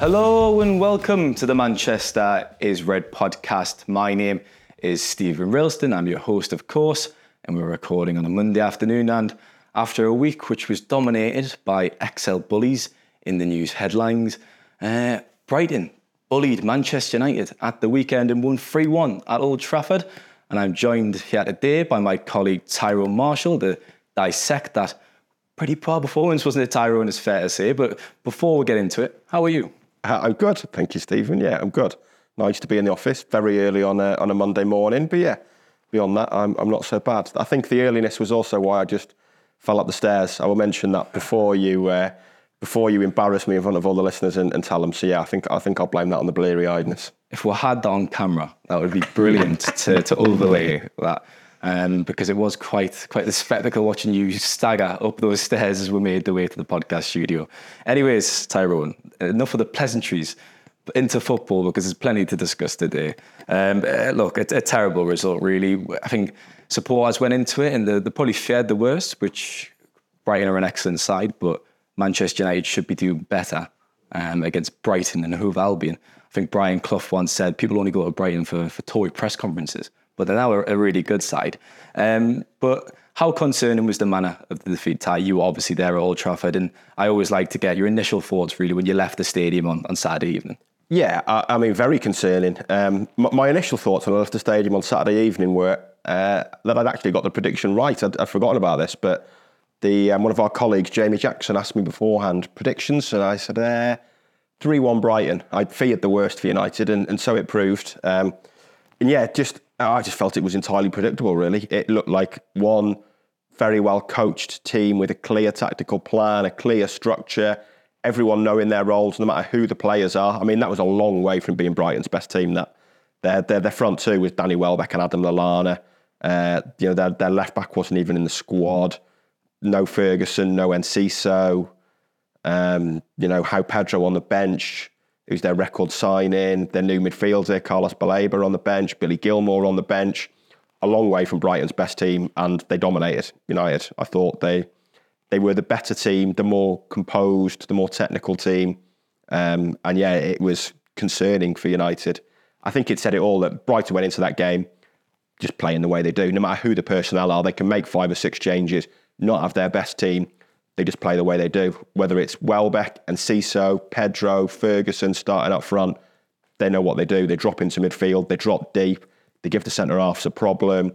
Hello and welcome to the Manchester is Red podcast. My name is Stephen Rillston. I'm your host, of course, and we're recording on a Monday afternoon and after a week which was dominated by XL bullies in the news headlines. Brighton bullied Manchester United at the weekend and won 3-1 at Old Trafford. And I'm joined here today by my colleague Tyrone Marshall to dissect that pretty poor performance, wasn't it, Tyrone? It's fair to say. But before we get into it, how are you? I'm good, thank you, Stephen. Yeah, I'm good. Nice to be in the office very early on a Monday morning. But yeah, beyond that, I'm not so bad. I think the earliness was also why I just fell up the stairs. I will mention that before you embarrass me in front of all the listeners and tell them. So yeah, I think I'll blame that on the bleary-eyedness. If we had that on camera, that would be brilliant to overlay that. Because it was quite the spectacle watching you stagger up those stairs as we made the way to the podcast studio. Anyways, Tyrone, enough of the pleasantries, but into football because there's plenty to discuss today. Look, a terrible result, really. I think supporters went into it and they probably feared the worst, which Brighton are an excellent side, but Manchester United should be doing better against Brighton and Hove Albion. I think Brian Clough once said people only go to Brighton for Tory press conferences, but they're now a really good side. But how concerning was the manner of the defeat, Ty? You were obviously there at Old Trafford, and I always like to get your initial thoughts, really, when you left the stadium on Saturday evening. Yeah, I mean, very concerning. My initial thoughts when I left the stadium on Saturday evening were that I'd actually got the prediction right. I'd forgotten about this, but one of our colleagues, Jamie Jackson, asked me beforehand predictions, and I said, 3-1 Brighton. I feared the worst for United, and so it proved. I just felt it was entirely predictable, really. It looked like one very well-coached team with a clear tactical plan, a clear structure, everyone knowing their roles, no matter who the players are. I mean, that was a long way from being Brighton's best team. That their front two was Danny Welbeck and Adam Lallana. Their left-back wasn't even in the squad. No Ferguson, no Enciso. How Pedro on the bench. It was their record signing, their new midfielder, Carlos Baleba on the bench, Billy Gilmour on the bench. A long way from Brighton's best team, and they dominated United. I thought they were the better team, the more composed, the more technical team. It was concerning for United. I think it said it all that Brighton went into that game just playing the way they do. No matter who the personnel are, they can make 5 or 6 changes, not have their best team. They just play the way they do. Whether it's Welbeck and Enciso, Pedro, Ferguson starting up front, they know what they do. They drop into midfield, they drop deep, they give the centre-halves a problem.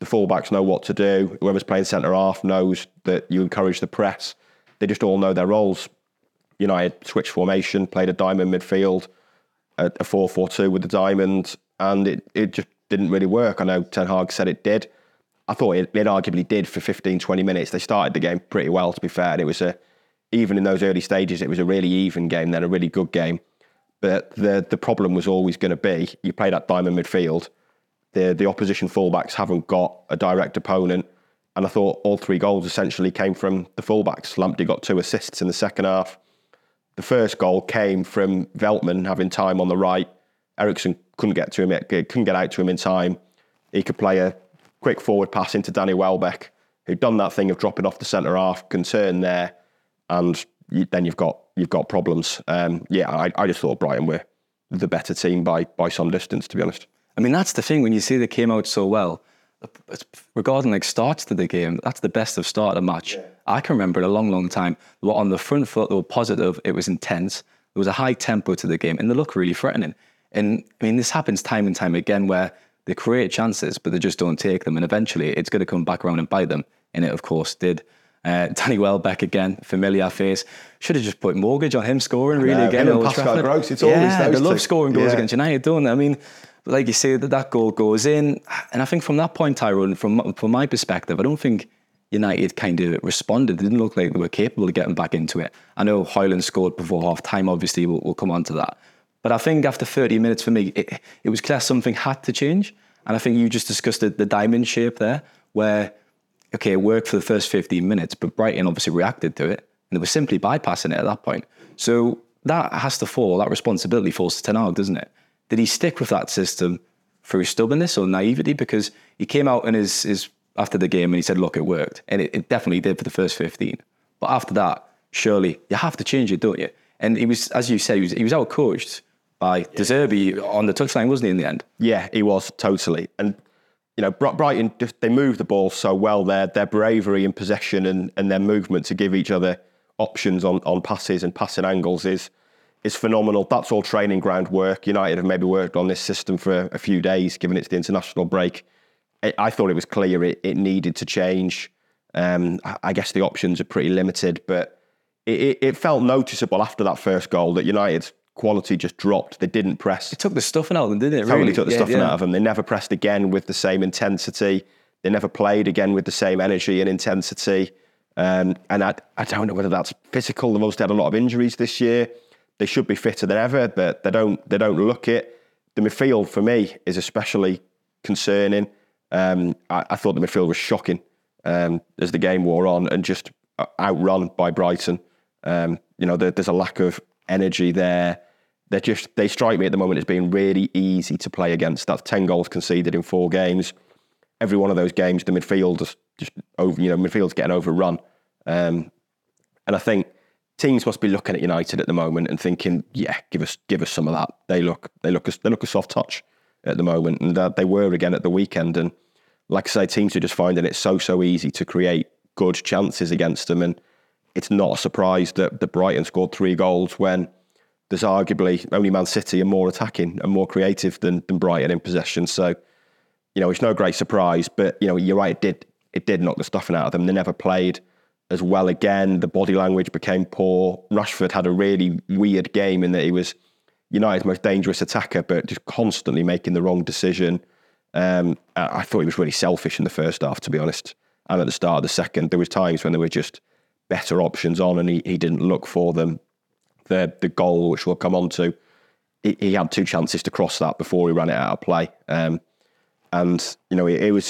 The full-backs know what to do. Whoever's playing centre-half knows that you encourage the press. They just all know their roles. United switched formation, played a diamond midfield, a 4-4-2 with the diamond, and it just didn't really work. I know Ten Hag said it did. I thought it arguably did for 15, 20 minutes. They started the game pretty well, to be fair. And it was even in those early stages, it was a really even game, then a really good game. But the problem was always going to be, you play that diamond midfield, the opposition fullbacks haven't got a direct opponent. And I thought all 3 goals essentially came from the fullbacks. Lamptey got 2 assists in the second half. The first goal came from Veltman having time on the right. Eriksson couldn't get out to him in time. He could play a quick forward pass into Danny Welbeck, who'd done that thing of dropping off the centre half, can turn there, and then you've got problems. I just thought Brighton were the better team by some distance, to be honest. I mean, that's the thing when you see they came out so well. regarding like starts to the game, that's the best of start of match. Yeah. I can remember it a long, long time. They were on the front foot, they were positive, it was intense, there was a high tempo to the game, and they look really threatening. And I mean, this happens time and time again where they create chances, but they just don't take them, and eventually it's going to come back around and bite them, and it of course did. Danny Welbeck again, familiar face. Should have just put mortgage on him scoring really again. And Pascal Gross, it's always those they love scoring goals against United, don't they? I mean, like you say, that goal goes in, and I think from that point, Tyrone, from my perspective, I don't think United kind of responded. They didn't look like they were capable of getting back into it. I know Højlund scored before half time. Obviously, we'll come on to that. But I think after 30 minutes for me, it was clear something had to change, and I think you just discussed the diamond shape there, where. Okay, it worked for the first 15 minutes, but Brighton obviously reacted to it, and they were simply bypassing it at that point. So that has to fall, that responsibility falls to Ten Hag, doesn't it? Did he stick with that system through his stubbornness or naivety? Because he came out in his after the game and he said, look, it worked. And it definitely did for the first 15. But after that, surely, you have to change it, don't you? And he was, as you say, he was out-coached by De Zerbi on the touchline, wasn't he, in the end? Yeah, he was, totally. And you know, Brighton, they move the ball so well there. Their bravery in possession and their movement to give each other options on passes and passing angles is phenomenal. That's all training ground work. United have maybe worked on this system for a few days, given it's the international break. I thought it was clear it needed to change. I guess the options are pretty limited, but it felt noticeable after that first goal that United's quality just dropped. They didn't press. It took the stuffing out of them, didn't it? Totally took the stuffing out of them. They never pressed again with the same intensity. They never played again with the same energy and intensity. And I don't know whether that's physical. They've obviously had a lot of injuries this year. They should be fitter than ever, but they don't look it. The midfield for me is especially concerning. I thought the midfield was shocking as the game wore on and just outrun by Brighton. You know, there's a lack of energy there. They strike me at the moment as being really easy to play against. That's 10 goals conceded in 4 games. Every one of those games, the midfield just over. You know, midfield's getting overrun, and I think teams must be looking at United at the moment and thinking, "Yeah, give us some of that." They look a soft touch at the moment, and they were again at the weekend. And like I say, teams are just finding it so easy to create good chances against them, and it's not a surprise that Brighton scored 3 goals when there's arguably only Man City are more attacking and more creative than Brighton in possession. So, you know, it's no great surprise, but, you know, you're right, it did knock the stuffing out of them. They never played as well again. The body language became poor. Rashford had a really weird game in that he was United's most dangerous attacker, but just constantly making the wrong decision. I thought he was really selfish in the first half, to be honest. And at the start of the second, there was times when they were just better options on, and he didn't look for them. The goal, which we'll come on to, he had 2 chances to cross that before he ran it out of play. And you know, it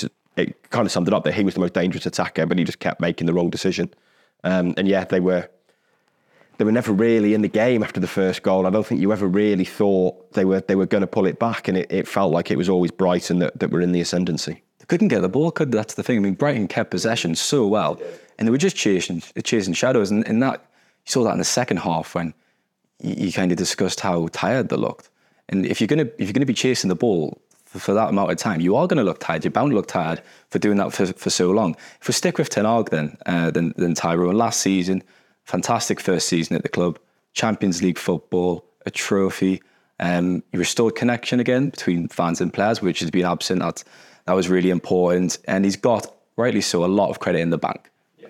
kind of summed it up that he was the most dangerous attacker, but he just kept making the wrong decision. And yeah, they were never really in the game after the first goal. I don't think you ever really thought they were going to pull it back, and it felt like it was always Brighton that were in the ascendancy. They couldn't get the ball, could they? That's the thing. I mean, Brighton kept possession so well. And they were just chasing shadows. And that you saw that in the second half when you kind of discussed how tired they looked. And if you're gonna be chasing the ball for that amount of time, you are going to look tired. You're bound to look tired for doing that for so long. If we stick with Ten Hag then Tyrone, last season, fantastic first season at the club, Champions League football, a trophy. You restored connection again between fans and players, which has been absent. That was really important. And he's got, rightly so, a lot of credit in the bank.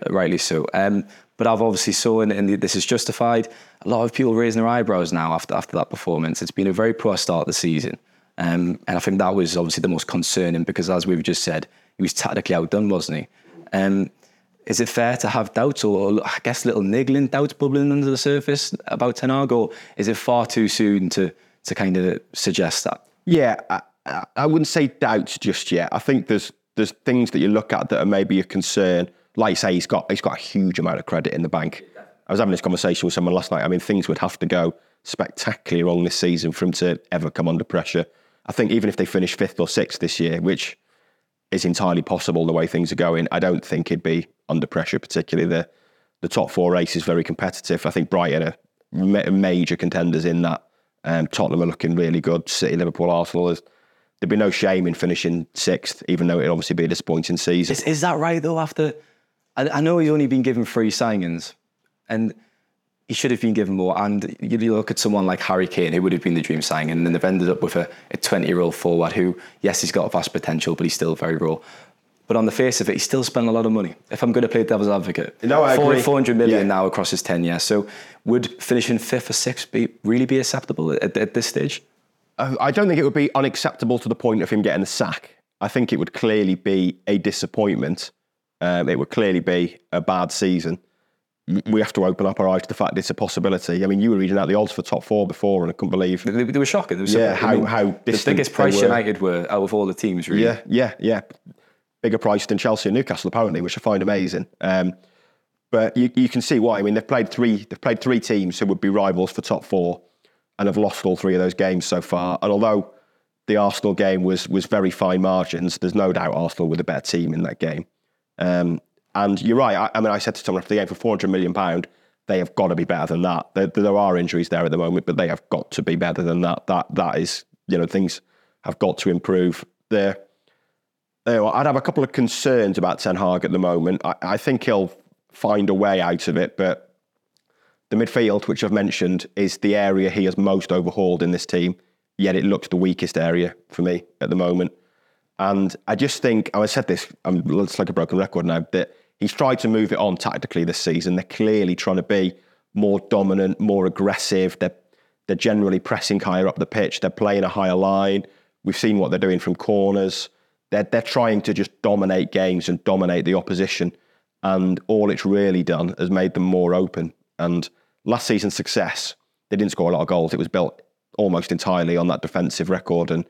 Rightly so, but I've obviously saw, and this is justified, a lot of people raising their eyebrows now after that performance. It's been a very poor start of the season, and I think that was obviously the most concerning because, as we've just said, he was tactically outdone, wasn't he? Is it fair to have doubts, or I guess little niggling doubts bubbling under the surface about Ten Hag, or is it far too soon to kind of suggest that? Yeah, I wouldn't say doubts just yet. I think there's things that you look at that are maybe a concern. Like you say, he's got a huge amount of credit in the bank. I was having this conversation with someone last night. I mean, things would have to go spectacularly wrong this season for him to ever come under pressure. I think even if they finish 5th or 6th this year, which is entirely possible the way things are going, I don't think he'd be under pressure, particularly. The top 4 race is very competitive. I think Brighton are major contenders in that. Tottenham are looking really good. City, Liverpool, Arsenal. There's there'd be no shame in finishing sixth, even though it'd obviously be a disappointing season. Is that right, though? After I know he's only been given 3 signings, and he should have been given more. And you look at someone like Harry Kane, who would have been the dream signing, and then they've ended up with a 20-year-old forward who, yes, he's got vast potential, but he's still very raw. But on the face of it, he's still spent a lot of money. If I'm going to play devil's advocate, no, I agree. 400 million now across his 10 years. So would finishing 5th or 6th really be acceptable at this stage? I don't think it would be unacceptable to the point of him getting the sack. I think it would clearly be a disappointment. It would clearly be a bad season. We have to open up our eyes to the fact that it's a possibility. I mean, you were reading out the odds for top 4 before, and I couldn't believe they were shocking. There was how distant the biggest price United were out of all the teams, really. Yeah. Bigger price than Chelsea and Newcastle, apparently, which I find amazing. But you can see why. I mean, they've played three teams who would be rivals for top 4, and have lost all 3 of those games so far. And although the Arsenal game was very fine margins, there's no doubt Arsenal were the better team in that game. And you're right. I mean, I said to someone after the game, for £400 million, they have got to be better than that. There are injuries there at the moment, but they have got to be better than that. That is, things have got to improve there. I'd have a couple of concerns about Ten Hag at the moment. I think he'll find a way out of it, but the midfield, which I've mentioned, is the area he has most overhauled in this team, yet it looks the weakest area for me at the moment. And I just think, I said this, it's like a broken record now, that he's tried to move it on tactically this season. They're clearly trying to be more dominant, more aggressive. They're generally pressing higher up the pitch. They're playing a higher line. We've seen what they're doing from corners. They're trying to just dominate games and dominate the opposition. And all it's really done has made them more open. And last season's success, they didn't score a lot of goals. It was built almost entirely on that defensive record and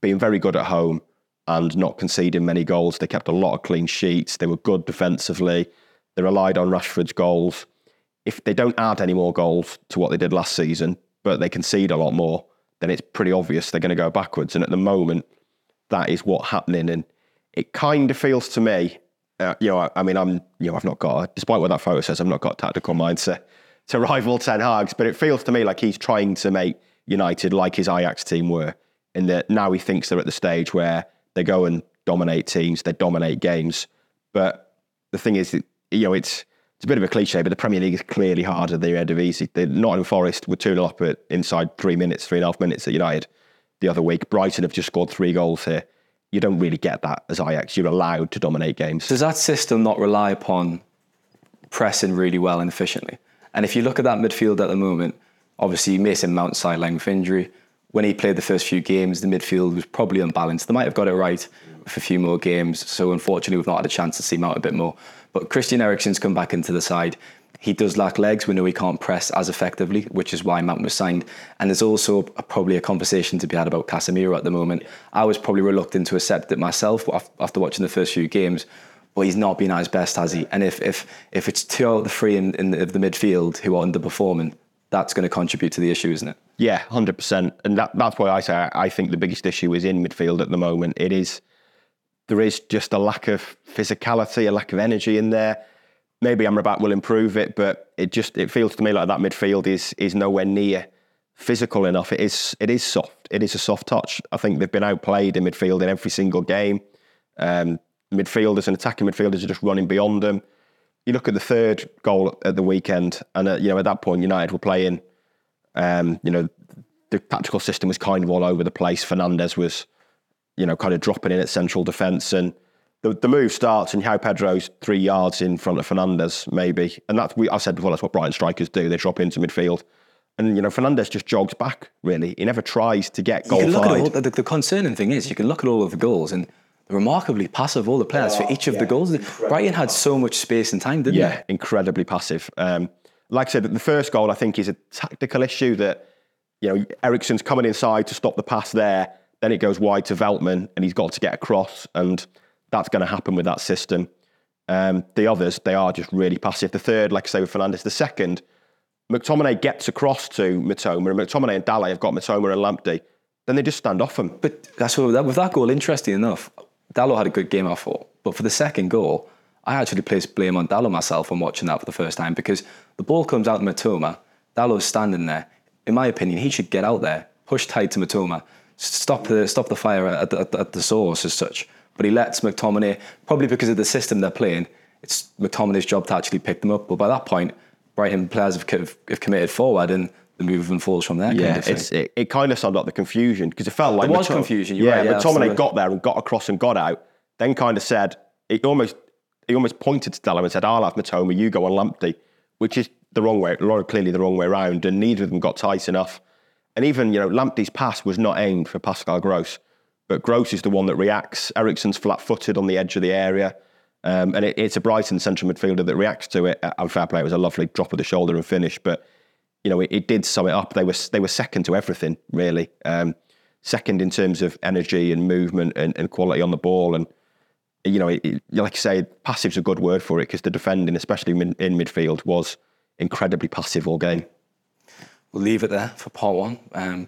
being very good at home and not conceding many goals. They kept a lot of clean sheets. They were good defensively. They relied on Rashford's goals. If they don't add any more goals to what they did last season, but they concede a lot more, then it's pretty obvious they're going to go backwards. And at the moment, that is what's happening. And it kind of feels to me, I've not got, despite what that photo says, I've not got a tactical mindset to rival Ten Hag's, but it feels to me like he's trying to make United like his Ajax team were, in that now he thinks they're at the stage where they go and dominate teams, they dominate games. But the thing is, it's a bit of a cliche, but the Premier League is clearly harder than the Eredivisie. Nottingham Forest were 2-0 up inside 3.5 minutes at United the other week. Brighton have just scored 3 goals here. You don't really get that as Ajax. You're allowed to dominate games. Does that system not rely upon pressing really well and efficiently? And if you look at that midfield at the moment, obviously Mason Mount sideline with injury. When he played the first few games, the midfield was probably unbalanced. They might have got it right for a few more games. So unfortunately, we've not had a chance to see him out a bit more. But Christian Eriksen's come back into the side. He does lack legs. We know he can't press as effectively, which is why Mount was signed. And there's also probably a conversation to be had about Casemiro at the moment. I was probably reluctant to accept it myself after watching the first few games. But he's not been at his best, has he? And if it's 2 out of the 3 of the midfield who are underperforming, that's going to contribute to the issue, isn't it? Yeah, 100%. And that's why I say I think the biggest issue is in midfield at the moment. There is just a lack of physicality, a lack of energy in there. Maybe Amrabat will improve it, but it feels to me like that midfield is nowhere near physical enough. It is soft. It is a soft touch. I think they've been outplayed in midfield in every single game. Midfielders and attacking midfielders are just running beyond them. You look at the 3rd goal at the weekend, and at that point United were playing. The tactical system was kind of all over the place. Fernandes was, kind of dropping in at central defence, and the move starts, and João Pedro's 3 yards in front of Fernandes, maybe. And I said before, that's what Brighton strikers do. They drop into midfield, and Fernandes just jogs back. Really, he never tries to get goal side. The concerning thing is, you can look at all of the goals and remarkably passive, all the players for each of the goals. Brighton had so much space and time, didn't they? Yeah, incredibly passive. Like I said, the first goal I think is a tactical issue that, Eriksen's coming inside to stop the pass there, then it goes wide to Veltman and he's got to get across, and that's going to happen with that system. The others, they are just really passive. The 3rd, like I say, with Fernandes. The 2nd, McTominay gets across to Mitoma, and McTominay and Dalot have got Mitoma and Lamptey, then they just stand off him. But that's with that goal, interesting enough, Dalot had a good game, I thought. But for the 2nd goal, I actually placed blame on Dalot myself when watching that for the first time, because the ball comes out to Mitoma, Dalot's standing there. In my opinion, he should get out there, push tight to Mitoma, stop the fire at the source as such. But he lets McTominay, probably because of the system they're playing, it's McTominay's job to actually pick them up. But by that point, Brighton players have committed forward and the movement falls from there. Yeah, it kind of sounded like the confusion, because it felt like there was confusion. McTominay got there and got across and got out, then kind of said, he almost pointed to Dalot and said, I'll have Mitoma, you go on Lamptey, which is the wrong way, clearly the wrong way round, and neither of them got tight enough. And even, Lamptey's pass was not aimed for Pascal Gross, but Gross is the one that reacts. Eriksen's flat-footed on the edge of the area, and it's a Brighton central midfielder that reacts to it. And fair play, it was a lovely drop of the shoulder and finish, but it did sum it up. They were second to everything, really. Second in terms of energy and movement and quality on the ball, and like you say, passive's a good word for it, because the defending, especially in midfield, was incredibly passive all game. We'll leave it there for part one,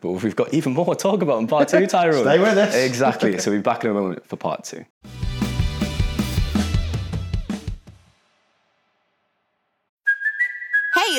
but we've got even more to talk about in part two, Tyrone. Stay with us. Exactly, so we'll be back in a moment for part two. Hey,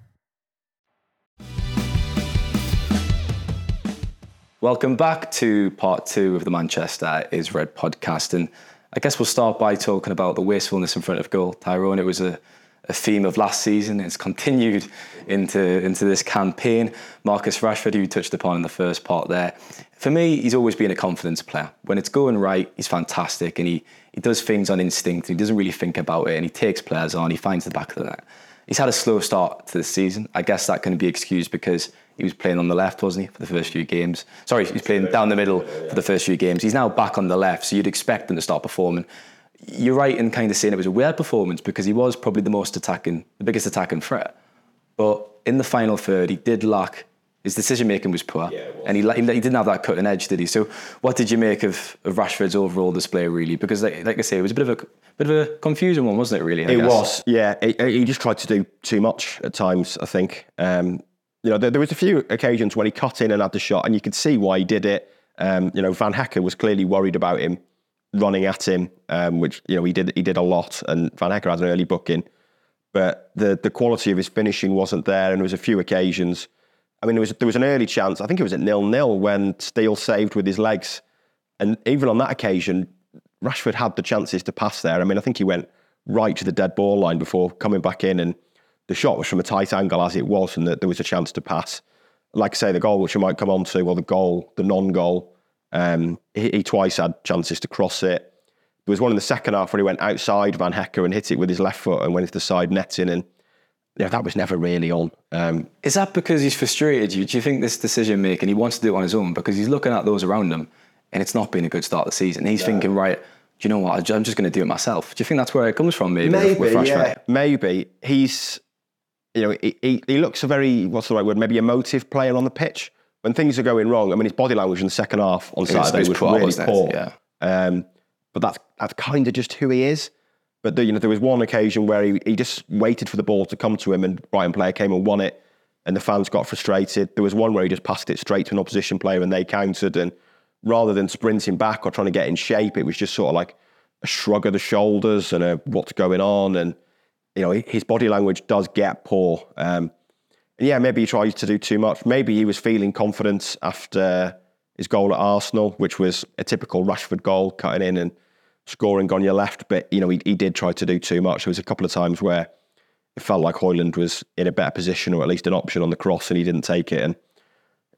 Welcome back to part two of the Manchester is Red podcast. And I guess we'll start by talking about the wastefulness in front of goal. Tyrone, it was a theme of last season. It's continued into this campaign. Marcus Rashford, who you touched upon in the first part there. For me, he's always been a confidence player. When it's going right, he's fantastic. And he does things on instinct. He doesn't really think about it. And he takes players on. He finds the back of the net. He's had a slow start to the season. I guess that can be excused because he was playing on the left, wasn't he, for the first few games? Sorry, he was playing down the middle for the first few games. He's now back on the left, so you'd expect him to start performing. You're right in kind of saying it was a weird performance because he was probably the biggest attacking threat. But in the final third, he did lack. His decision-making was poor, and he didn't have that cutting edge, did he? So what did you make of Rashford's overall display, really? Because like I say, it was a bit of a confusing one, wasn't it, really? I guess it was, yeah. He just tried to do too much at times, I think. There was a few occasions when he cut in and had the shot, and you could see why he did it. Van Hecke was clearly worried about him running at him, which he did a lot, and Van Hecke had an early booking, but the quality of his finishing wasn't there, and there was a few occasions. I mean, there was an early chance. I think it was at 0-0 when Steele saved with his legs, and even on that occasion, Rashford had the chances to pass there. I mean, I think he went right to the dead ball line before coming back in, and the shot was from a tight angle as it was, and there was a chance to pass. Like I say, the goal, which you might come on to, or the non-goal, he twice had chances to cross it. There was one in the second half where he went outside Van Hecke and hit it with his left foot and went into the side netting, and that was never really on. Is that because he's frustrated you? Do you think this decision-making, he wants to do it on his own because he's looking at those around him and it's not been a good start of the season? He's thinking, right, do you know what, I'm just going to do it myself. Do you think that's where it comes from, maybe with Rashford? Yeah, maybe. He's... he looks a very, what's the right word, maybe emotive player on the pitch. When things are going wrong, I mean, his body language in the second half on Saturday was really poor. Yeah. But that's kind of just who he is. But there was one occasion where he just waited for the ball to come to him and Brighton player came and won it and the fans got frustrated. There was one where he just passed it straight to an opposition player and they countered, and rather than sprinting back or trying to get in shape, it was just sort of like a shrug of the shoulders and a what's going on. And, you know, his body language does get poor. And yeah, maybe he tries to do too much. Maybe he was feeling confident after his goal at Arsenal, which was a typical Rashford goal, cutting in and scoring on your left. But, you know, he did try to do too much. There was a couple of times where it felt like Højlund was in a better position, or at least an option on the cross, and he didn't take it. And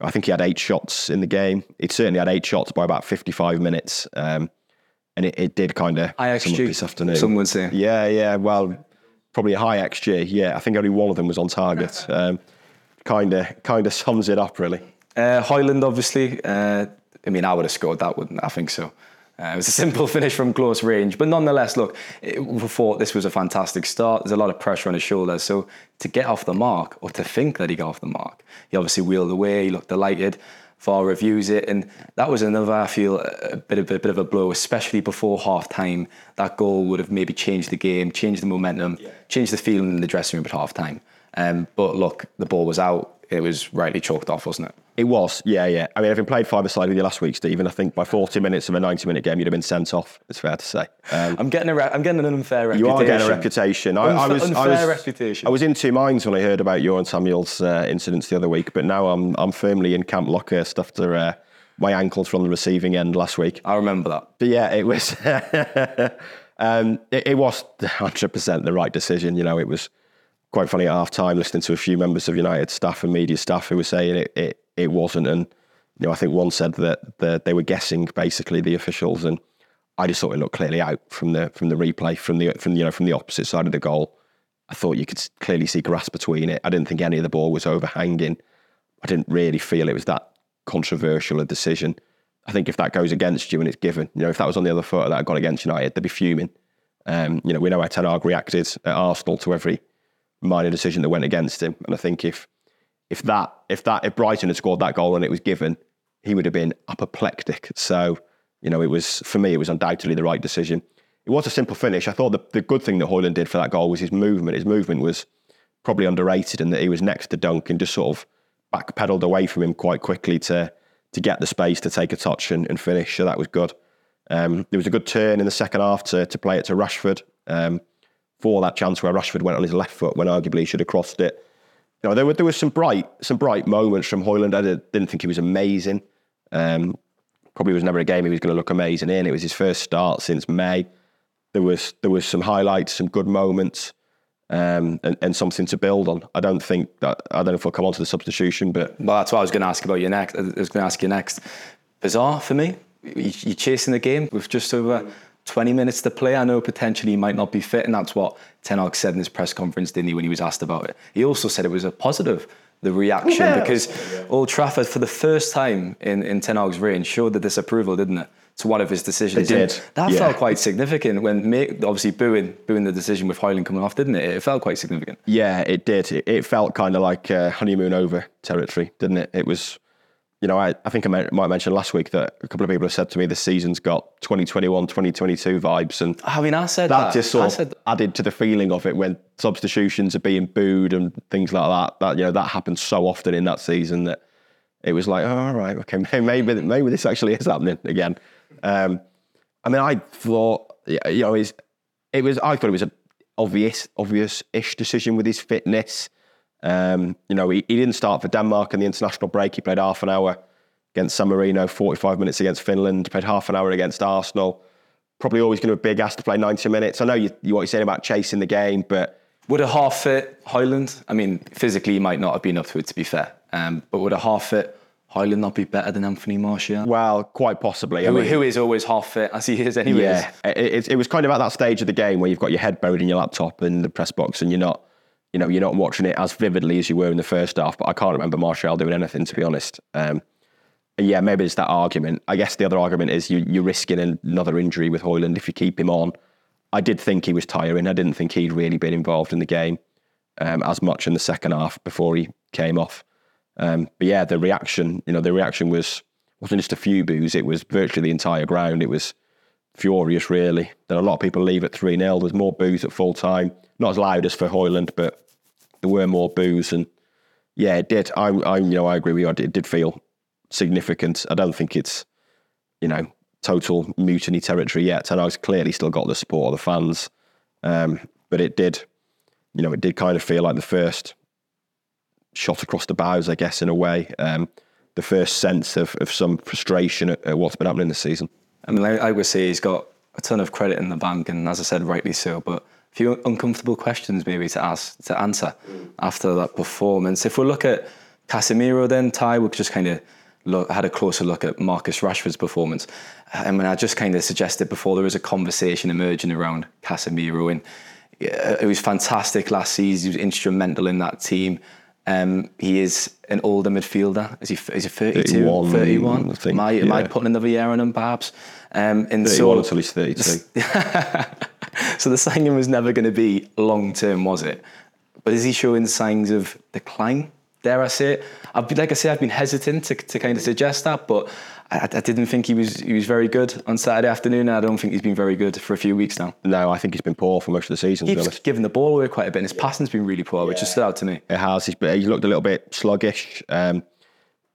I think he had 8 shots in the game. He certainly had 8 shots by about 55 minutes. And it did kind of sum up this afternoon. Some would say. Yeah. Well, probably a high XG. Yeah, I think only one of them was on target. Kind of sums it up, really. Højlund, obviously. I mean, I would have scored that, wouldn't I? I think so. It was a simple finish from close range, but nonetheless, look, we thought this was a fantastic start. There's a lot of pressure on his shoulders, so to get off the mark, or to think that he got off the mark, he obviously wheeled away. He looked delighted. VAR reviews it, and that was another, I feel, a bit of a blow, especially before half time. That goal would have maybe changed the game, changed the momentum, changed the feeling in the dressing room at half time. But look, the ball was out. It was rightly chalked off, wasn't it? It was, yeah. I mean, having played five-a-side with you last week, Stephen, I think by 40 minutes of a 90-minute game, you'd have been sent off. It's fair to say. I'm getting an unfair reputation. You are getting a reputation. I was in two minds when I heard about your and Samuel's incidents the other week, but now I'm firmly in Camp Lockhurst after my ankles from the receiving end last week. I remember that. But yeah, it was. It was 100% the right decision. You know, it was quite funny at half time listening to a few members of United staff and media staff who were saying it wasn't, and you know, I think one said that they were guessing, basically, the officials, and I just thought it looked clearly out from the replay, from the opposite side of the goal. I thought you could clearly see grass between it. I didn't think any of the ball was overhanging. I didn't really feel it was that controversial a decision. I think if that goes against you and it's given, you know, if that was on the other foot, that had gone against United, they'd be fuming. You know, we know how Ten Hag reacted at Arsenal to every minor decision that went against him, and I think if Brighton had scored that goal and it was given, he would have been apoplectic. So, you know, it was undoubtedly the right decision. It was a simple finish. I thought the good thing that Højlund did for that goal was his movement. His movement was probably underrated, and that he was next to Dunk and just sort of backpedaled away from him quite quickly to get the space to take a touch and finish. So that was good. There was a good turn in the second half to play it to Rashford for that chance where Rashford went on his left foot when arguably he should have crossed it. You know, there were some bright moments from Højlund. I didn't think he was amazing. Probably was never a game he was going to look amazing in. It was his first start since May. There was some highlights, some good moments, and something to build on. I don't know if we'll come on to the substitution, but well, that's what I was going to ask about you next. Bizarre for me. You're chasing the game with just over 20 minutes to play. I know potentially he might not be fit, and that's what Ten Hag said in his press conference, didn't he, when he was asked about it? He also said it was a positive, the reaction, because Old Trafford, for the first time in Ten Hag's reign, showed the disapproval, didn't it, to one of his decisions. They did. That felt quite significant when, obviously, booing the decision with Højlund coming off, didn't it? It felt quite significant. Yeah, it did. It felt kind of like honeymoon over territory, didn't it? It was. You know, I think I might mention last week that a couple of people have said to me this season's got 2021, 2022 vibes. And I mean, I said that. That just sort of added to the feeling of it when substitutions are being booed and things like that. That, you know, that happened so often in that season that it was like, oh, all right, okay, maybe this actually is happening again. I mean, I thought, you know, I thought it was an obvious-ish decision with his fitness. You know, he didn't start for Denmark in the international break. He played half an hour against San Marino, 45 minutes against Finland, played half an hour against Arsenal. Probably always going to be a big ask to play 90 minutes. I know what you're saying about chasing the game, but would a half-fit Højlund, I mean, physically he might not have been up to it, to be fair, but would a half-fit Højlund not be better than Anthony Martial? Well, quite possibly. Who is always half-fit, as he is anyways. Yeah, it was kind of at that stage of the game where you've got your head buried in your laptop in the press box and you're not watching it as vividly as you were in the first half, but I can't remember Martial doing anything, to be honest. Yeah, maybe it's that argument. I guess the other argument is you're risking another injury with Højlund if you keep him on. I did think he was tiring. I didn't think he'd really been involved in the game as much in the second half before he came off. But yeah, the reaction wasn't just a few boos. It was virtually the entire ground. It was furious, really. Then a lot of people leave at 3-0. There's more boos at full time. Not as loud as for Højlund, but there were more boos, and yeah, it did. I agree with you. It did feel significant. I don't think it's you know, total mutiny territory yet. Ten Hag's clearly still got the support of the fans. But it did, you know, it did kind of feel like the first shot across the bows, I guess, in a way. The first sense of some frustration at what's been happening this season. I mean, I would say he's got a ton of credit in the bank, and as I said, rightly so, but a few uncomfortable questions maybe to answer after that performance. If we look at Casemiro then, Ty, we just kind of had a closer look at Marcus Rashford's performance. I mean, I just kind of suggested before there was a conversation emerging around Casemiro, and it was fantastic last season. He was instrumental in that team. He is an older midfielder. Is he 32? 31? I think, am I putting another year on him, perhaps? 31 so, until he's 32. So the signing was never going to be long-term, was it? But is he showing signs of decline? Dare I say it? I've been hesitant to kind of suggest that, but I didn't think he was very good on Saturday afternoon, and I don't think he's been very good for a few weeks now. No, I think he's been poor for most of the season. He's given the ball away quite a bit, and his passing's been really poor, which has stood out to me. It has. He looked a little bit sluggish. You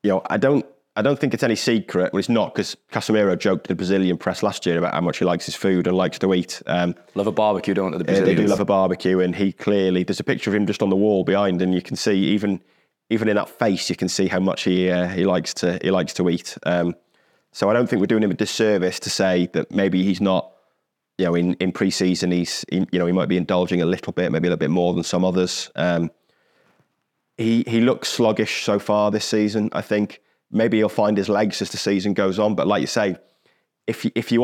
know, I don't think it's any secret. Well, it's not, because Casemiro joked to the Brazilian press last year about how much he likes his food and likes to eat. Love a barbecue, don't they? The Brazilians. They do love a barbecue, and he clearly, there's a picture of him just on the wall behind, and you can see even in that face, you can see how much he likes to eat. So I don't think we're doing him a disservice to say that maybe he's not, you know, in pre-season he might be indulging a little bit, maybe a little bit more than some others. He looks sluggish so far this season. I think maybe he'll find his legs as the season goes on. But like you say, if there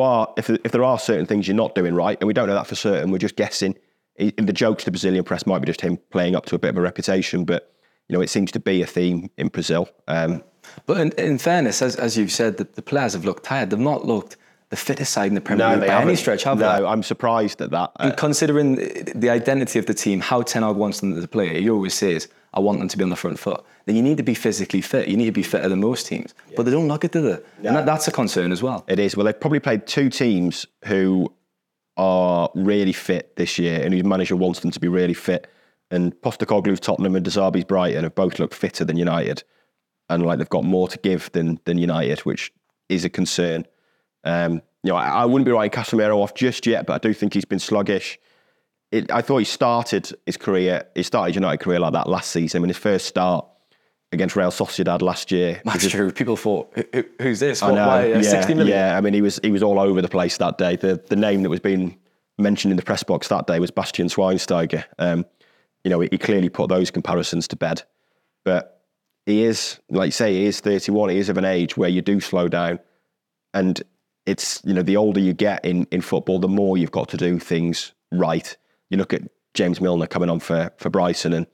are certain things you're not doing right, and we don't know that for certain, we're just guessing. In the jokes, the Brazilian press might be just him playing up to a bit of a reputation, but. You know, it seems to be a theme in Brazil. But in fairness, as you've said, the players have looked tired. They've not looked the fittest side in the Premier League by any stretch, have they? No, I'm surprised at that. And considering the identity of the team, how Ten Hag wants them to play, he always says, I want them to be on the front foot. Then you need to be physically fit. You need to be fitter than most teams. Yeah. But they don't look it, do they? No. And that's a concern as well. It is. Well, they've probably played two teams who are really fit this year and whose manager wants them to be really fit. And Postecoglou's Tottenham and De Zerbi's Brighton have both looked fitter than United, and like they've got more to give than United, which is a concern. You know, I wouldn't be writing Casemiro off just yet, but I do think he's been sluggish. I thought he started United career like that last season. I mean, his first start against Real Sociedad last year. That's true. People thought, who's this? I know. Why, 60 million? Yeah, I mean, he was all over the place that day. The name that was being mentioned in the press box that day was Bastian Schweinsteiger. You know, he clearly put those comparisons to bed. But he is, like you say, he is 31. He is of an age where you do slow down. And it's, you know, the older you get in football, the more you've got to do things right. You look at James Milner coming on for Brighton, and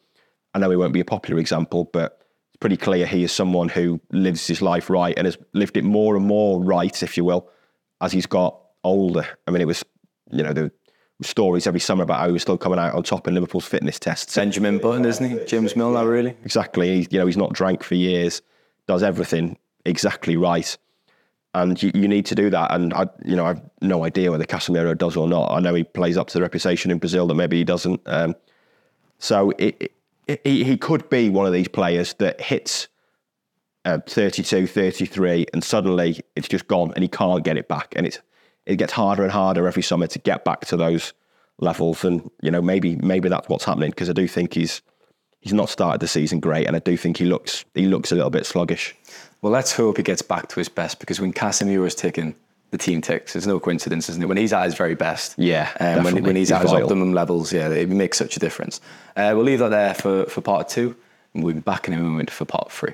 I know he won't be a popular example, but it's pretty clear he is someone who lives his life right and has lived it more and more right, if you will, as he's got older. I mean, it was, you know, the stories every summer about how he was still coming out on top in Liverpool's fitness tests. Benjamin Button, isn't he? James Milner, really? Exactly. He's not drank for years, does everything exactly right. And you need to do that. And I have no idea whether Casemiro does or not. I know he plays up to the reputation in Brazil that maybe he doesn't. So he could be one of these players that hits 32, 33, and suddenly it's just gone and he can't get it back. And it gets harder and harder every summer to get back to those levels. And, you know, maybe that's what's happening, because I do think he's not started the season great, and I do think he looks a little bit sluggish. Well, let's hope he gets back to his best, because when Casemiro is ticking, the team ticks. There's no coincidence, isn't it? When he's at his very best. Yeah, when he's at his optimum levels, yeah, it makes such a difference. We'll leave that there for part two, and we'll be back in a moment for part three.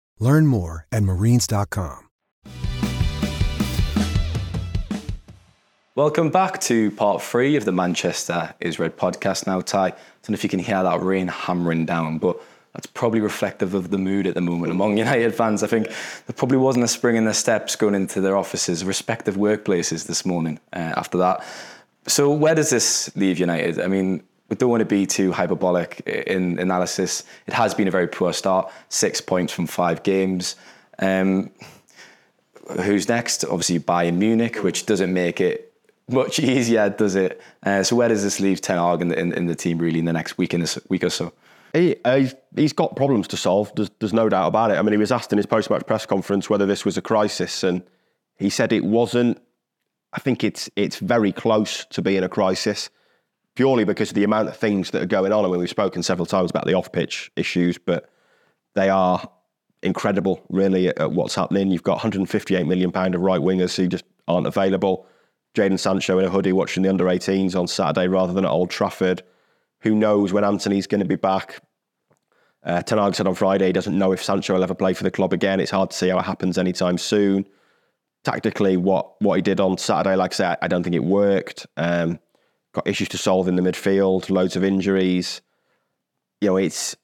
Learn more at marines.com. Welcome back to part 3 of the Manchester is Red podcast. Now, Ty, I don't know if you can hear that rain hammering down, but that's probably reflective of the mood at the moment among United fans. I think there probably wasn't a spring in their steps going into their offices, respective workplaces this morning after that. So where does this leave United? I mean, we don't want to be too hyperbolic in analysis. It has been a very poor start, 6 points from 5 games. Who's next? Obviously Bayern Munich, which doesn't make it much easier, does it? So where does this leave Ten Hag in the team really in the next week, in this week or so? He's got problems to solve. There's no doubt about it. I mean, he was asked in his post-match press conference whether this was a crisis, and he said it wasn't. I think it's very close to being a crisis, purely because of the amount of things that are going on. I mean, we've spoken several times about the off-pitch issues, but they are incredible, really, at what's happening. You've got £158 million of right-wingers who just aren't available. Jadon Sancho in a hoodie watching the under-18s on Saturday rather than at Old Trafford. Who knows when Anthony's going to be back? Ten Hag said on Friday he doesn't know if Sancho will ever play for the club again. It's hard to see how it happens anytime soon. Tactically, what he did on Saturday, like I said, I don't think it worked. Got issues to solve in the midfield, loads of injuries. You know, it's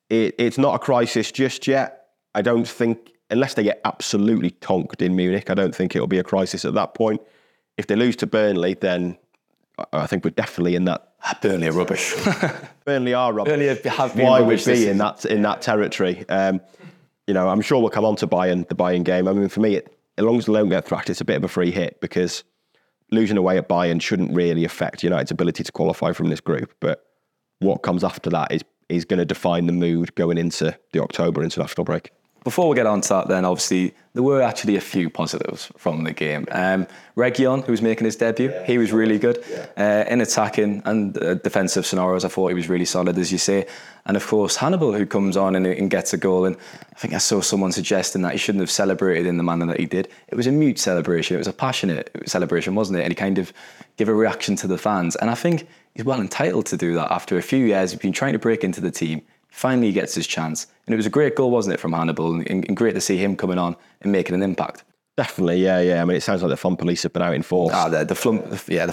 not a crisis just yet. I don't think, unless they get absolutely tonked in Munich, I don't think it'll be a crisis at that point. If they lose to Burnley, then I think we're definitely in that. Burnley are rubbish. Burnley are rubbish. Burnley have been why rubbish. Why would be in that territory? You know, I'm sure we'll come on to Bayern, the Bayern game. I mean, for me, as long as they don't get thrashed, it's a bit of a free hit because losing away at Bayern shouldn't really affect United's ability to qualify from this group. But what comes after that is going to define the mood going into the October international break. Before we get on to that then, obviously, there were actually a few positives from the game. Reguilón, who was making his debut, he was really good in attacking and defensive scenarios. I thought he was really solid, as you say. And of course, Hannibal, who comes on and gets a goal. And I think I saw someone suggesting that he shouldn't have celebrated in the manner that he did. It was a mute celebration. It was a passionate celebration, wasn't it? And he kind of gave a reaction to the fans. And I think he's well entitled to do that. After a few years, he's been trying to break into the team. Finally, he gets his chance. And it was a great goal, wasn't it, from Hannibal? And great to see him coming on and making an impact. Definitely, yeah. I mean, it sounds like the Fun Police have been out in force. The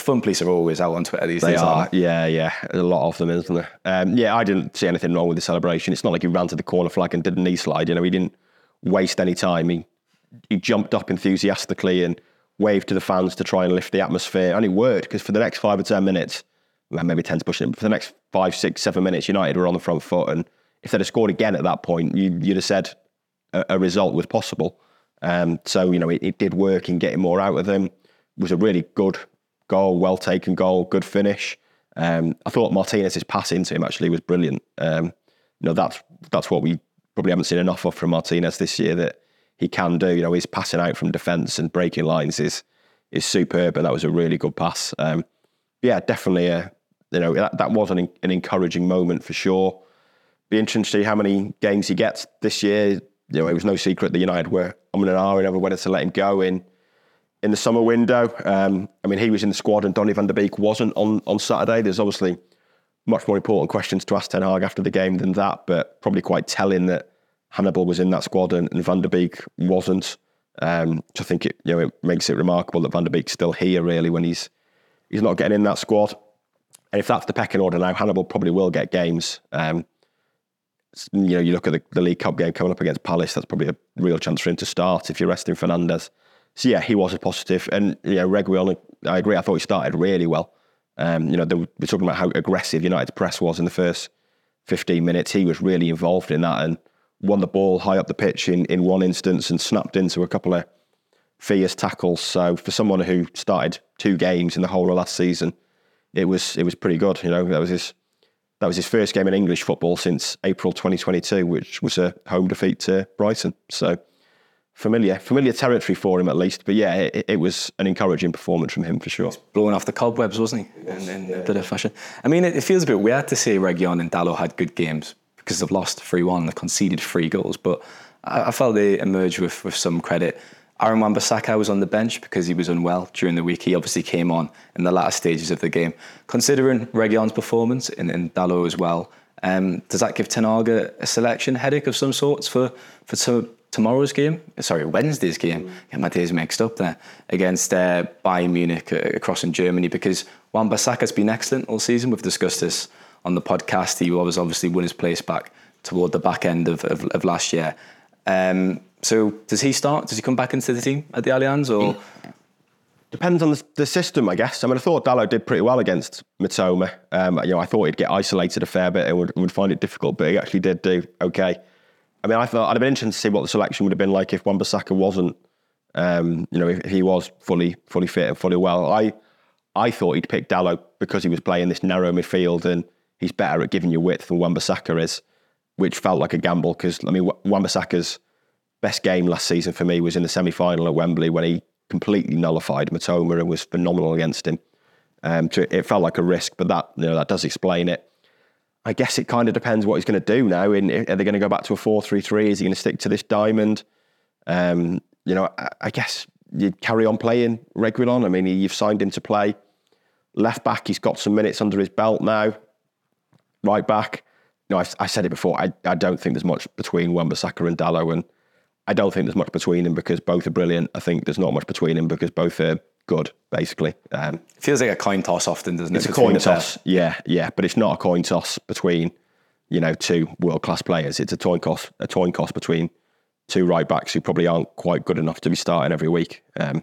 Fun Police are always out on Twitter these days. They are, yeah. There's a lot of them, isn't there? Yeah, I didn't see anything wrong with the celebration. It's not like he ran to the corner flag and did a knee slide. You know, he didn't waste any time. He jumped up enthusiastically and waved to the fans to try and lift the atmosphere. And it worked, because for the next 5 or 10 minutes, maybe 10's pushing it, but for the next 5, 6, 7 minutes, United were on the front foot, and if they'd have scored again at that point, you'd have said a result was possible. So, you know, it did work in getting more out of them. It was a really good goal, well-taken goal, good finish. I thought Martinez's pass into him actually was brilliant. You know, that's what we probably haven't seen enough of from Martinez this year, that he can do. You know, his passing out from defence and breaking lines is superb, and that was a really good pass. Yeah, definitely that was an encouraging moment for sure. Be interesting to see how many games he gets this year. You know, it was no secret that United were on an hour over whether to let him go in the summer window. I mean, he was in the squad and Donny van de Beek wasn't on Saturday. There's obviously much more important questions to ask Ten Hag after the game than that, but probably quite telling that Hannibal was in that squad and van de Beek wasn't. So I think it makes it remarkable that van de Beek's still here really when he's not getting in that squad. And if that's the pecking order now, Hannibal probably will get games. You know, you look at the League Cup game coming up against Palace, that's probably a real chance for him to start if you're resting Fernandes. So yeah, he was a positive. And yeah, Reguilón, I agree, I thought he started really well. You know, we're talking about how aggressive United's press was in the first 15 minutes. He was really involved in that and won the ball high up the pitch in one instance and snapped into a couple of fierce tackles. So for someone who started 2 games in the whole of last season, it was pretty good. You know, that was his first game in English football since April 2022, which was a home defeat to Brighton. So familiar territory for him at least. But yeah, it was an encouraging performance from him for sure. He's blowing off the cobwebs, wasn't he? In a bit of fashion. I mean, it feels a bit weird to say Reguilón and Dalot had good games because they've lost 3-1, they've conceded 3 goals, but I felt they emerged with some credit. Aaron Wan-Bissaka was on the bench because he was unwell during the week. He obviously came on in the latter stages of the game. Considering Reguilón's performance and Dalot as well, does that give Ten Hag a selection headache of some sorts for tomorrow's game? Sorry, Wednesday's game. Get my days mixed up there. Against Bayern Munich across in Germany, because Wan-Bissaka's been excellent all season. We've discussed this on the podcast. He was obviously won his place back toward the back end of last year. So does he start? Does he come back into the team at the Allianz? Or depends on the system, I guess. I mean, I thought Dalot did pretty well against Mitoma. I thought he'd get isolated a fair bit and would find it difficult, but he actually did do okay. I mean, I thought I'd have been interested to see what the selection would have been like if Wan-Bissaka wasn't. If he was fully fit and fully well. I thought he'd pick Dalot because he was playing this narrow midfield and he's better at giving you width than Wan-Bissaka is, which felt like a gamble because Wan-Bissaka's best game last season for me was in the semi-final at Wembley when he completely nullified Mitoma and was phenomenal against him. It felt like a risk, but that does explain it. I guess it kind of depends what he's going to do now. Are they going to go back to a 4-3-3? Is he going to stick to this diamond? I guess you carry on playing Reguilón. I mean, you've signed him to play left back. He's got some minutes under his belt now. Right back. No, I said it before. I don't think there's much between Wan-Bissaka and Dalot, and I don't think there's much between them because both are brilliant. I think there's not much between them because both are good, basically. Feels like a coin toss often, doesn't it? It's a coin toss, yeah. But it's not a coin toss between, two world-class players. It's a coin toss between two right-backs who probably aren't quite good enough to be starting every week. And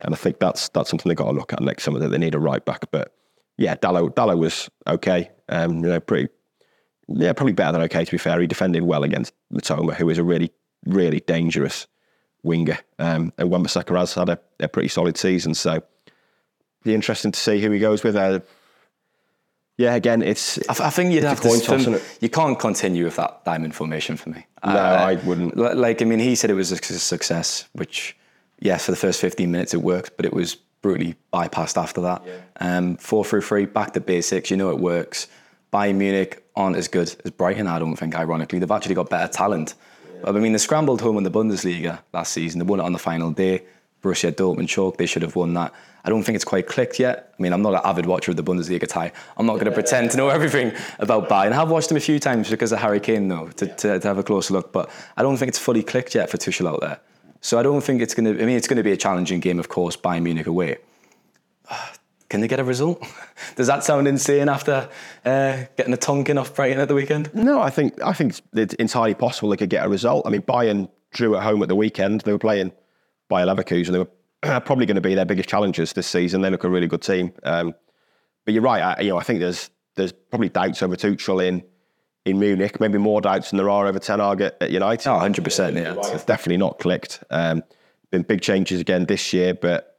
I think that's something they've got to look at next summer, that they need a right-back. But yeah, Dalot was okay. Probably better than okay, to be fair. He defended well against Mitoma, who is a really dangerous winger. And Wan-Bissaka has had a pretty solid season, so it'll be interesting to see who he goes with. I think you'd have to spin, you can't continue with that diamond formation for me. No, I wouldn't. He said it was a success, which, for the first 15 minutes it worked, but it was brutally bypassed after that. Yeah. 4-3-3, back to basics, it works. Bayern Munich aren't as good as Brighton, I don't think, ironically. They've actually got better talent. They scrambled home in the Bundesliga last season. They won it on the final day. Borussia Dortmund chalk. They should have won that. I don't think it's quite clicked yet. I mean, I'm not an avid watcher of the Bundesliga tie. I'm not going to pretend to know everything about Bayern. I have watched them a few times because of Harry Kane, though, to have a close look. But I don't think it's fully clicked yet for Tuchel out there. So I don't think it's going to... it's going to be a challenging game, of course, Bayern Munich away. Can they get a result? Does that sound insane after getting a tonking off Brighton at the weekend? No, I think it's entirely possible they could get a result. I mean, Bayern drew at home at the weekend. They were playing Bayer Leverkusen. They were probably going to be their biggest challengers this season. They look a really good team. But you're right. I think there's probably doubts over Tuchel in Munich. Maybe more doubts than there are over Ten Hag at United. Oh, 100%. Yeah, right. It's definitely not clicked. Been big changes again this year, but.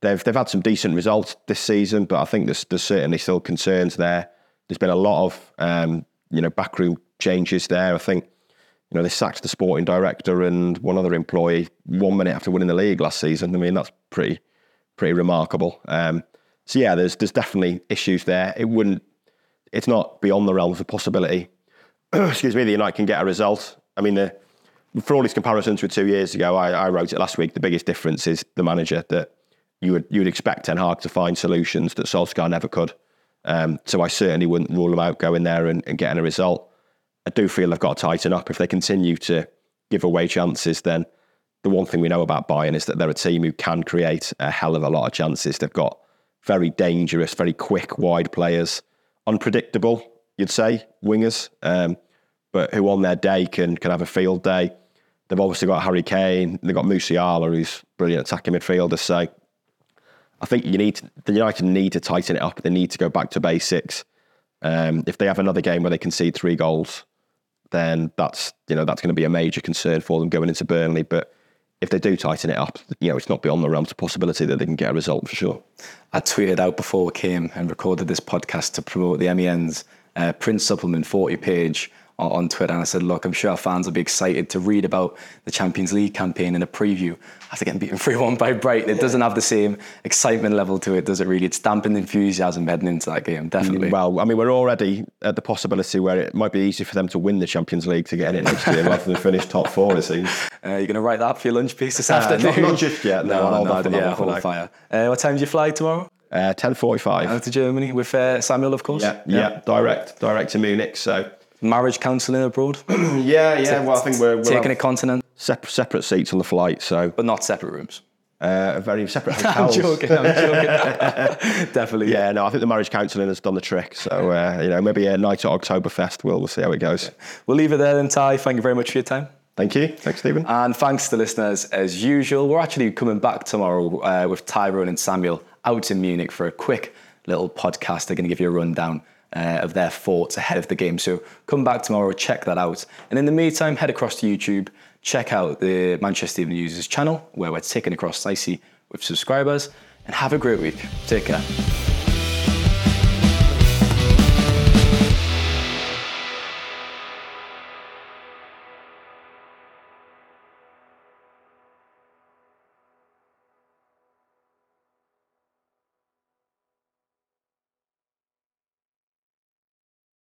They've had some decent results this season, but I think there's certainly still concerns there. There's been a lot of backroom changes there. I think they sacked the sporting director and one other employee 1 minute after winning the league last season. I mean, that's pretty remarkable. There's definitely issues there. It's not beyond the realms of possibility. Excuse me, the United can get a result. I mean, for all these comparisons with 2 years ago, I wrote it last week. The biggest difference is the manager that. You would expect Ten Hag to find solutions that Solskjaer never could. So I certainly wouldn't rule them out going there and getting a result. I do feel they've got to tighten up. If they continue to give away chances, then the one thing we know about Bayern is that they're a team who can create a hell of a lot of chances. They've got very dangerous, very quick, wide players. Unpredictable, you'd say, wingers, but who on their day can have a field day. They've obviously got Harry Kane. They've got Musiala, who's a brilliant attacking midfielder, so... I think the United need to tighten it up. They need to go back to basics. If they have another game where they concede 3 goals, then that's going to be a major concern for them going into Burnley. But if they do tighten it up, it's not beyond the realms of possibility that they can get a result for sure. I tweeted out before we came and recorded this podcast to promote the MEN's print supplement 40-page on Twitter, and I said, look, I'm sure our fans will be excited to read about the Champions League campaign in a preview after getting beaten 3-1 by Brighton. It doesn't have the same excitement level to it, does it really? It's dampened enthusiasm heading into that game, definitely. Well, I mean, we're already at the possibility where it might be easier for them to win the Champions League to get in it next year rather than finish top four, it seems. You're going to write that up for your lunch piece this afternoon? Not just yet, no, fire. What time do you fly tomorrow? 10:45. Out to Germany with Samuel, of course. Yeah, direct to Munich. So marriage counselling abroad. Well, I think we're taking a continent. Separate seats on the flight, so but not separate rooms. Very separate hotels. I'm joking. Definitely. Yeah, no, I think the marriage counselling has done the trick. So maybe a night at Oktoberfest. We'll see how it goes. Yeah. We'll leave it there then, Ty. Thank you very much for your time. Thank you. Thanks, Stephen. And thanks to listeners as usual. We're actually coming back tomorrow with Tyrone and Samuel out in Munich for a quick little podcast. They're going to give you a rundown of their thoughts ahead of the game. So come back tomorrow, check that out. And in the meantime, head across to YouTube, check out the Manchester Evening News' channel where we're ticking across nicely with subscribers, and have a great week. Take care.